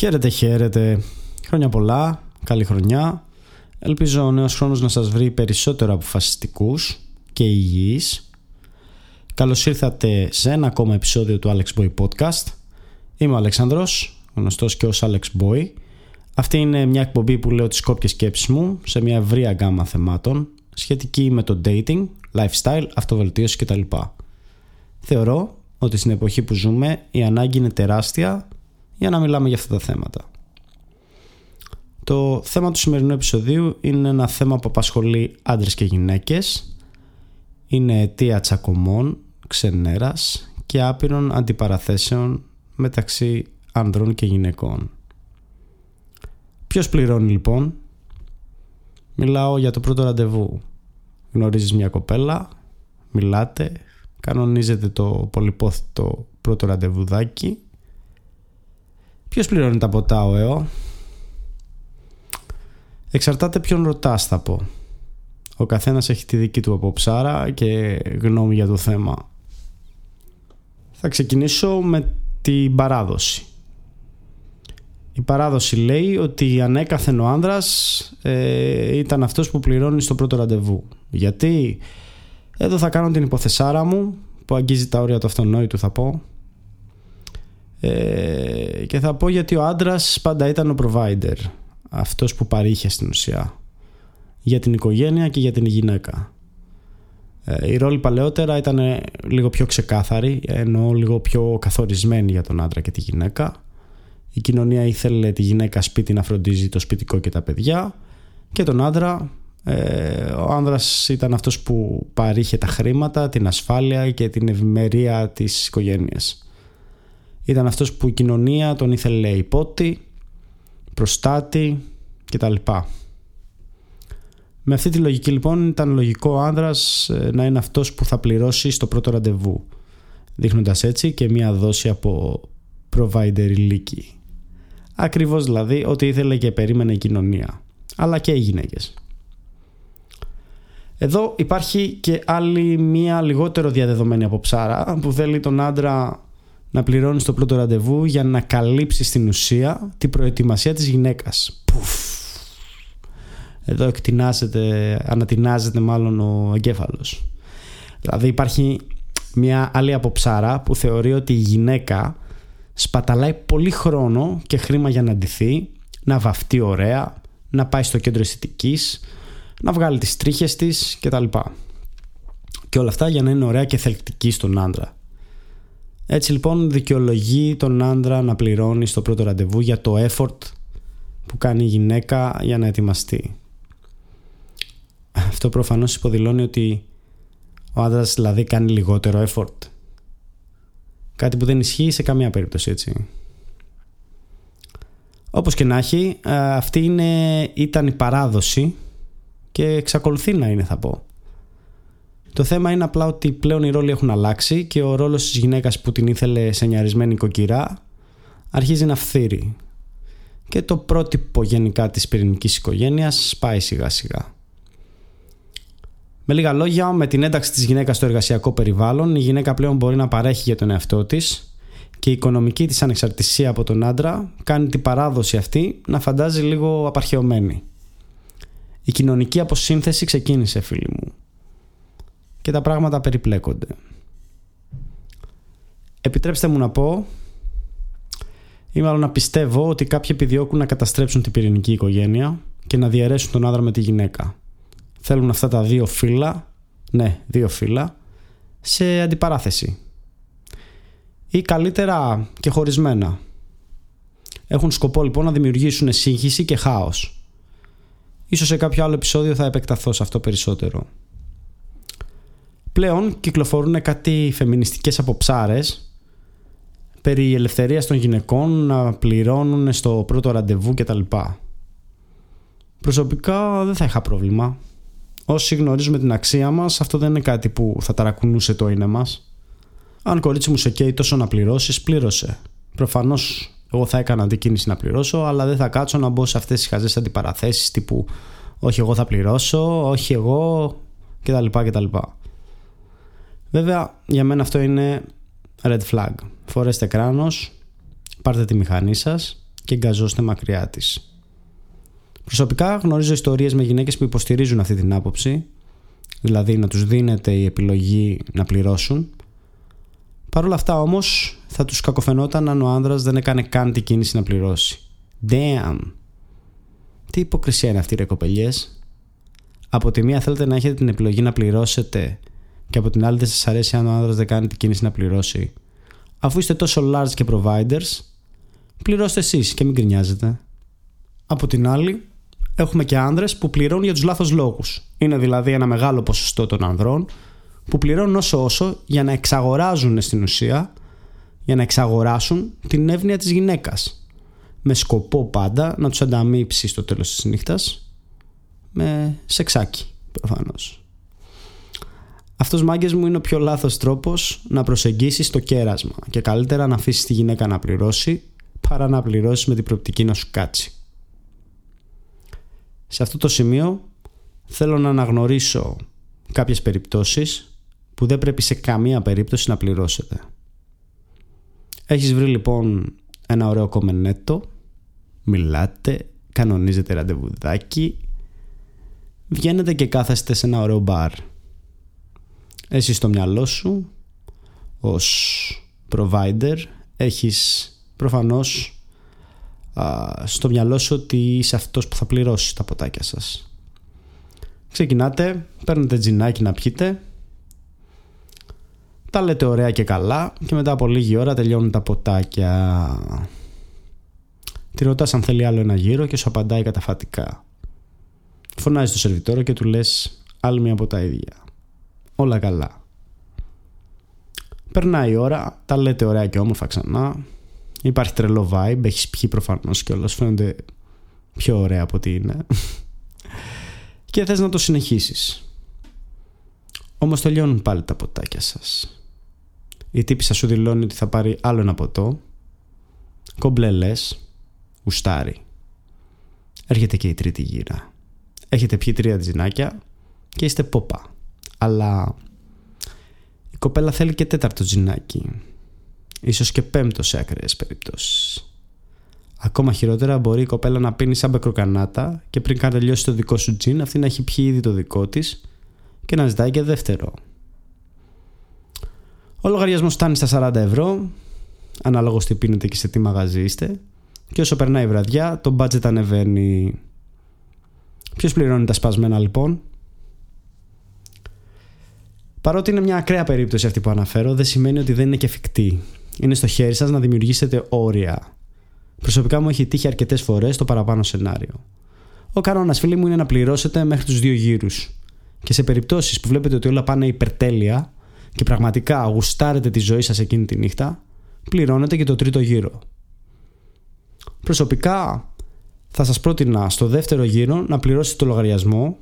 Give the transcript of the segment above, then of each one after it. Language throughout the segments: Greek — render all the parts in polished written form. Χαίρετε, χαίρετε. Χρόνια πολλά, καλή χρονιά. Ελπίζω ο νέος χρόνος να σας βρει περισσότερο αποφασιστικούς και υγιείς. Καλώς ήρθατε σε ένα ακόμα επεισόδιο του Alex Boy Podcast. Είμαι ο Αλέξανδρος, γνωστός και ως Alex Boy. Αυτή είναι μια εκπομπή που λέω τις κόπιες σκέψεις μου σε μια ευρία γκάμα θεμάτων σχετική με το dating, lifestyle, αυτοβελτίωση κτλ. Θεωρώ ότι στην εποχή που ζούμε η ανάγκη είναι τεράστια για να μιλάμε για αυτά τα θέματα. Το θέμα του σημερινού επεισοδίου είναι ένα θέμα που απασχολεί άντρες και γυναίκες. Είναι αιτία τσακωμών, ξενέρας και άπειρων αντιπαραθέσεων μεταξύ ανδρών και γυναικών. Ποιος πληρώνει λοιπόν? Μιλάω για το πρώτο ραντεβού. Γνωρίζεις μια κοπέλα, μιλάτε, κανονίζετε το πολυπόθητο πρώτο ραντεβουδάκι. Ποιος πληρώνει τα ποτά, ο ΕΟ? Εξαρτάται ποιον ρωτάς, θα πω. Ο καθένας έχει τη δική του αποψάρα και γνώμη για το θέμα. Θα ξεκινήσω με την παράδοση. Η παράδοση λέει ότι ανέκαθεν ο άνδρας ήταν αυτός που πληρώνει στο πρώτο ραντεβού. Γιατί? Εδώ θα κάνω την υποθεσάρα μου που αγγίζει τα όρια του αυτονόητου, θα πω. Και θα πω γιατί ο άντρας πάντα ήταν ο provider, αυτός που παρήχε στην ουσία για την οικογένεια και για την γυναίκα. Οι ρόλοι παλαιότερα ήταν λίγο πιο ξεκάθαροι, ενώ λίγο πιο καθορισμένοι για τον άντρα και τη γυναίκα. Η κοινωνία ήθελε τη γυναίκα σπίτι να φροντίζει το σπιτικό και τα παιδιά, και τον άντρα, ο άνδρας ήταν αυτός που παρήχε τα χρήματα, την ασφάλεια και την ευημερία της οικογένειας. Ήταν αυτός που η κοινωνία τον ήθελε υπότη, προστάτη κτλ. Με αυτή τη λογική λοιπόν ήταν λογικό ο άνδρας να είναι αυτός που θα πληρώσει στο πρώτο ραντεβού, δείχνοντας έτσι και μία δόση από provider ηλίκη. Ακριβώς δηλαδή ότι ήθελε και περίμενε η κοινωνία, αλλά και οι γυναίκες. Εδώ υπάρχει και άλλη μία λιγότερο διαδεδομένη αποψάρα που θέλει τον άντρα να πληρώνει στο πρώτο ραντεβού για να καλύψει στην ουσία την προετοιμασία της γυναίκας. Πουφ. Εδώ ανατινάζεται μάλλον ο εγκέφαλος. Δηλαδή υπάρχει μια άλλη αποψάρα που θεωρεί ότι η γυναίκα σπαταλάει πολύ χρόνο και χρήμα για να ντυθεί, να βαφτεί ωραία, να πάει στο κέντρο αισθητικής, να βγάλει τις τρίχες της κτλ. Και όλα αυτά για να είναι ωραία και θελκτική στον άντρα. Έτσι λοιπόν δικαιολογεί τον άντρα να πληρώνει στο πρώτο ραντεβού για το effort που κάνει η γυναίκα για να ετοιμαστεί. Αυτό προφανώς υποδηλώνει ότι ο άντρας δηλαδή κάνει λιγότερο effort. Κάτι που δεν ισχύει σε καμία περίπτωση, έτσι. Όπως και να έχει, αυτή ήταν η παράδοση και εξακολουθεί να είναι, θα πω. Το θέμα είναι απλά ότι πλέον οι ρόλοι έχουν αλλάξει και ο ρόλος της γυναίκας που την ήθελε σε νιαρισμένη κοκκυρά αρχίζει να φθείρει. Και το πρότυπο γενικά της πυρηνικής οικογένειας πάει σιγά σιγά. Με λίγα λόγια, με την ένταξη της γυναίκας στο εργασιακό περιβάλλον, η γυναίκα πλέον μπορεί να παρέχει για τον εαυτό της και η οικονομική της ανεξαρτησία από τον άντρα κάνει την παράδοση αυτή να φαντάζει λίγο απαρχαιωμένη. Η κοινωνική αποσύνθεση ξεκίνησε, φίλοι μου. Και τα πράγματα περιπλέκονται. Επιτρέψτε μου να πω ή μάλλον να πιστεύω ότι κάποιοι επιδιώκουν να καταστρέψουν την πυρηνική οικογένεια και να διαιρέσουν τον άντρα με τη γυναίκα. Θέλουν αυτά τα δύο φύλλα, ναι, δύο φύλλα, σε αντιπαράθεση. Ή καλύτερα και χωρισμένα. Έχουν σκοπό λοιπόν να δημιουργήσουν σύγχυση και χάος. Ίσως σε κάποιο άλλο επεισόδιο θα επεκταθώ σε αυτό περισσότερο. Πλέον κυκλοφορούν κάτι φεμινιστικές αποψάρες περί ελευθερίας των γυναικών να πληρώνουν στο πρώτο ραντεβού κτλ. Προσωπικά δεν θα είχα πρόβλημα. Όσοι γνωρίζουμε την αξία μας, αυτό δεν είναι κάτι που θα ταρακουνούσε το είναι μας. Αν κορίτσι μου σε καίει τόσο να πληρώσεις, πλήρωσε. Προφανώς εγώ θα έκανα την κίνηση να πληρώσω, αλλά δεν θα κάτσω να μπω σε αυτές τις χαζές αντιπαραθέσεις τύπου όχι εγώ θα πληρώσω, όχι εγώ κτλ. Κτλ. Βέβαια, για μένα αυτό είναι red flag. Φορέστε κράνος, πάρτε τη μηχανή σας και εγκαζώστε μακριά της. Προσωπικά γνωρίζω ιστορίες με γυναίκες που υποστηρίζουν αυτή την άποψη, δηλαδή να τους δίνεται η επιλογή να πληρώσουν. Παρ' όλα αυτά όμως θα τους κακοφαινόταν αν ο άνδρας δεν έκανε καν την κίνηση να πληρώσει. Damn! Τι υποκρισία είναι αυτή, ρε κοπελιές. Από τη μία θέλετε να έχετε την επιλογή να πληρώσετε και από την άλλη δεν σας αρέσει αν ο άνδρας δεν κάνει την κίνηση να πληρώσει. Αφού είστε τόσο large και providers, πληρώστε εσείς και μην γκρινιάζετε. Από την άλλη, έχουμε και άνδρες που πληρώνουν για τους λάθος λόγους. Είναι δηλαδή ένα μεγάλο ποσοστό των ανδρών που πληρώνουν όσο για να εξαγοράζουν στην ουσία, για να εξαγοράσουν την εύνοια της γυναίκας. Με σκοπό πάντα να τους ανταμείψει στο τέλος της νύχτας με σεξάκι προφανώς. Αυτός, μάγκες μου, είναι ο πιο λάθος τρόπος να προσεγγίσεις το κέρασμα και καλύτερα να αφήσεις τη γυναίκα να πληρώσει παρά να πληρώσεις με την προοπτική να σου κάτσει. Σε αυτό το σημείο θέλω να αναγνωρίσω κάποιες περιπτώσεις που δεν πρέπει σε καμία περίπτωση να πληρώσετε. Έχεις βρει λοιπόν ένα ωραίο κομμενέτο, μιλάτε, κανονίζετε ραντεβουδάκι, βγαίνετε και κάθεστε σε ένα ωραίο μπαρ. Εσύ στο μυαλό σου ως provider έχεις προφανώς στο μυαλό σου ότι είσαι αυτός που θα πληρώσει τα ποτάκια σας. Ξεκινάτε, παίρνετε τζινάκι να πιείτε, τα λέτε ωραία και καλά και μετά από λίγη ώρα τελειώνουν τα ποτάκια. Τη ρωτάς αν θέλει άλλο ένα γύρο και σου απαντάει καταφατικά. Φωνάζεις το σερβιτόρο και του λες άλλη μια από τα ίδια. Όλα καλά. Περνάει η ώρα, τα λέτε ωραία και όμορφα ξανά. Υπάρχει τρελό vibe, έχεις πιει προφανώς και όλα σου φαίνονται πιο ωραία από ό,τι είναι και θες να το συνεχίσεις. Όμως τελειώνουν πάλι τα ποτάκια σας. Η τύπισσα σου δηλώνει ότι θα πάρει άλλο ένα ποτό. Κομπλέ λες, γουστάρει. Έρχεται και η τρίτη γύρα. Έχετε πιει 3 τζινάκια και είστε πόπα. Αλλά η κοπέλα θέλει και 4το τζινάκι. Ίσως και 5ο σε ακραίες περιπτώσεις. Ακόμα χειρότερα, μπορεί η κοπέλα να πίνει σαν μπεκροκανάτα και πριν καν τελειώσει το δικό σου τζιν, αυτή να έχει πιει ήδη το δικό της και να ζητάει και δεύτερο. Ο λογαριασμός φτάνει στα 40€, ανάλογος τι πίνετε και σε τι μαγαζί είστε, και όσο περνάει η βραδιά, το budget ανεβαίνει. Ποιος πληρώνει τα σπασμένα λοιπόν? Παρότι είναι μια ακραία περίπτωση αυτή που αναφέρω, δεν σημαίνει ότι δεν είναι και εφικτή. Είναι στο χέρι σας να δημιουργήσετε όρια. Προσωπικά μου έχει τύχει αρκετές φορές το παραπάνω σενάριο. Ο κανόνας, φίλοι μου, είναι να πληρώσετε μέχρι τους 2 γύρους. Και σε περιπτώσεις που βλέπετε ότι όλα πάνε υπερτέλεια και πραγματικά γουστάρετε τη ζωή σας εκείνη τη νύχτα, πληρώνετε και το 3ο γύρο. Προσωπικά θα σας πρότεινα στο 2ο γύρο να πληρώσετε το λογαριασμό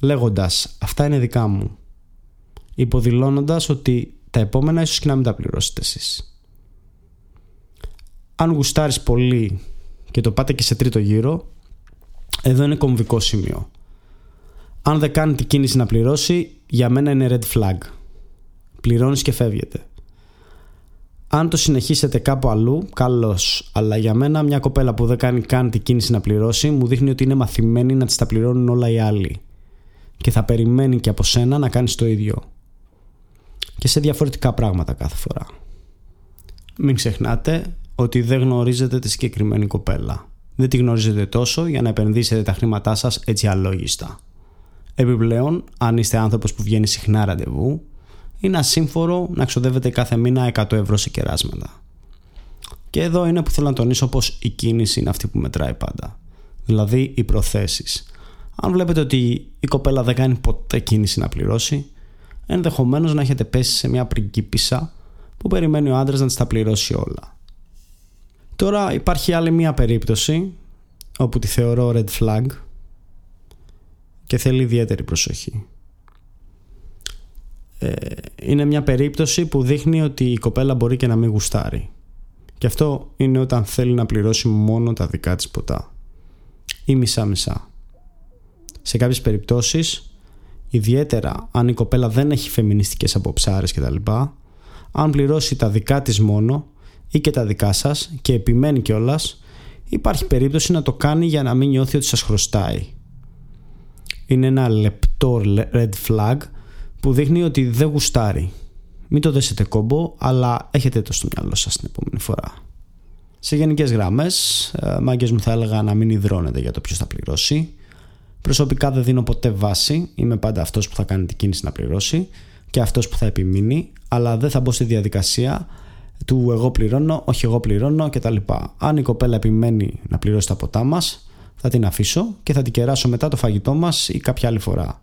λέγοντας «Αυτά είναι δικά μου», υποδηλώνοντας ότι τα επόμενα ίσως και να μην τα πληρώσετε εσείς. Αν γουστάρεις πολύ και το πάτε και σε 3ο γύρο, εδώ είναι κομβικό σημείο. Αν δεν κάνει την κίνηση να πληρώσει, για μένα είναι red flag. Πληρώνεις και φεύγετε. Αν το συνεχίσετε κάπου αλλού, καλώς. Αλλά για μένα μια κοπέλα που δεν κάνει καν την κίνηση να πληρώσει, μου δείχνει ότι είναι μαθημένη να της τα πληρώνουν όλα οι άλλοι. Και θα περιμένει και από σένα να κάνεις το ίδιο. Και σε διαφορετικά πράγματα κάθε φορά. Μην ξεχνάτε ότι δεν γνωρίζετε τη συγκεκριμένη κοπέλα. Δεν τη γνωρίζετε τόσο για να επενδύσετε τα χρήματά σας έτσι αλόγιστα. Επιπλέον, αν είστε άνθρωπος που βγαίνει συχνά ραντεβού, είναι ασύμφορο να ξοδεύετε κάθε μήνα 100€ σε κεράσματα. Και εδώ είναι που θέλω να τονίσω πως η κίνηση είναι αυτή που μετράει πάντα. Δηλαδή οι προθέσεις. Αν βλέπετε ότι η κοπέλα δεν κάνει ποτέ κίνηση να πληρώσει, ενδεχομένως να έχετε πέσει σε μια πριγκίπισσα που περιμένει ο άντρας να της τα πληρώσει όλα. Τώρα υπάρχει άλλη μια περίπτωση όπου τη θεωρώ red flag και θέλει ιδιαίτερη προσοχή. Είναι μια περίπτωση που δείχνει ότι η κοπέλα μπορεί και να μην γουστάρει. Και αυτό είναι όταν θέλει να πληρώσει μόνο τα δικά της ποτά ή μισά-μισά. Σε κάποιες περιπτώσεις, ιδιαίτερα αν η κοπέλα δεν έχει φεμινιστικές αποψάρες κτλ, αν πληρώσει τα δικά της μόνο ή και τα δικά σας και επιμένει κιόλας, υπάρχει περίπτωση να το κάνει για να μην νιώθει ότι σας χρωστάει. Είναι ένα λεπτό red flag που δείχνει ότι δεν γουστάρει. Μην το δέσετε κόμπο, αλλά έχετε το στο μυαλό σας την επόμενη φορά. Σε γενικές γραμμές, μάγκες μου, θα έλεγα να μην ιδρώνετε για το ποιος θα πληρώσει. Προσωπικά δεν δίνω ποτέ βάση, είμαι πάντα αυτός που θα κάνει την κίνηση να πληρώσει και αυτός που θα επιμείνει, αλλά δεν θα μπω στη διαδικασία του εγώ πληρώνω, όχι εγώ πληρώνω κτλ. Αν η κοπέλα επιμένει να πληρώσει τα ποτά μας, θα την αφήσω και θα την κεράσω μετά το φαγητό μας ή κάποια άλλη φορά.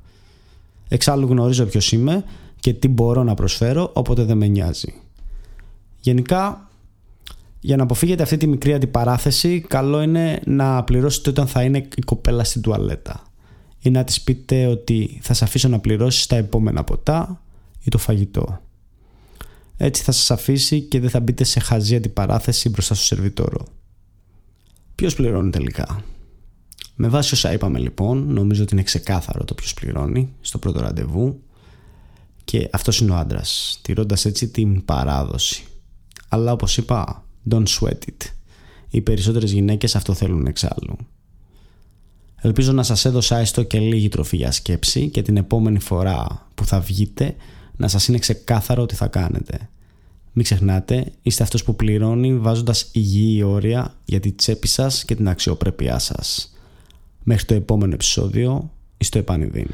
Εξάλλου γνωρίζω ποιος είμαι και τι μπορώ να προσφέρω, οπότε δεν με νοιάζει. Γενικά, για να αποφύγετε αυτή τη μικρή αντιπαράθεση, καλό είναι να πληρώσετε όταν θα είναι η κοπέλα στην τουαλέτα ή να της πείτε ότι θα σε αφήσω να πληρώσεις τα επόμενα ποτά ή το φαγητό. Έτσι θα σας αφήσει και δεν θα μπείτε σε χαζή αντιπαράθεση μπροστά στο σερβιτόρο. Ποιος πληρώνει τελικά? Με βάση όσα είπαμε λοιπόν, νομίζω ότι είναι ξεκάθαρο το ποιος πληρώνει στο πρώτο ραντεβού και αυτός είναι ο άντρας, τηρώντας έτσι την παράδοση. Αλλά όπως είπα, don't sweat it. Οι περισσότερες γυναίκες αυτό θέλουν εξάλλου. Ελπίζω να σας έδωσα έστω και λίγη τροφή για σκέψη και την επόμενη φορά που θα βγείτε να σας είναι ξεκάθαρο τι θα κάνετε. Μην ξεχνάτε, είστε αυτός που πληρώνει βάζοντας υγιή όρια για τη τσέπη σας και την αξιοπρέπειά σας. Μέχρι το επόμενο επεισόδιο, εις το επανειδήν.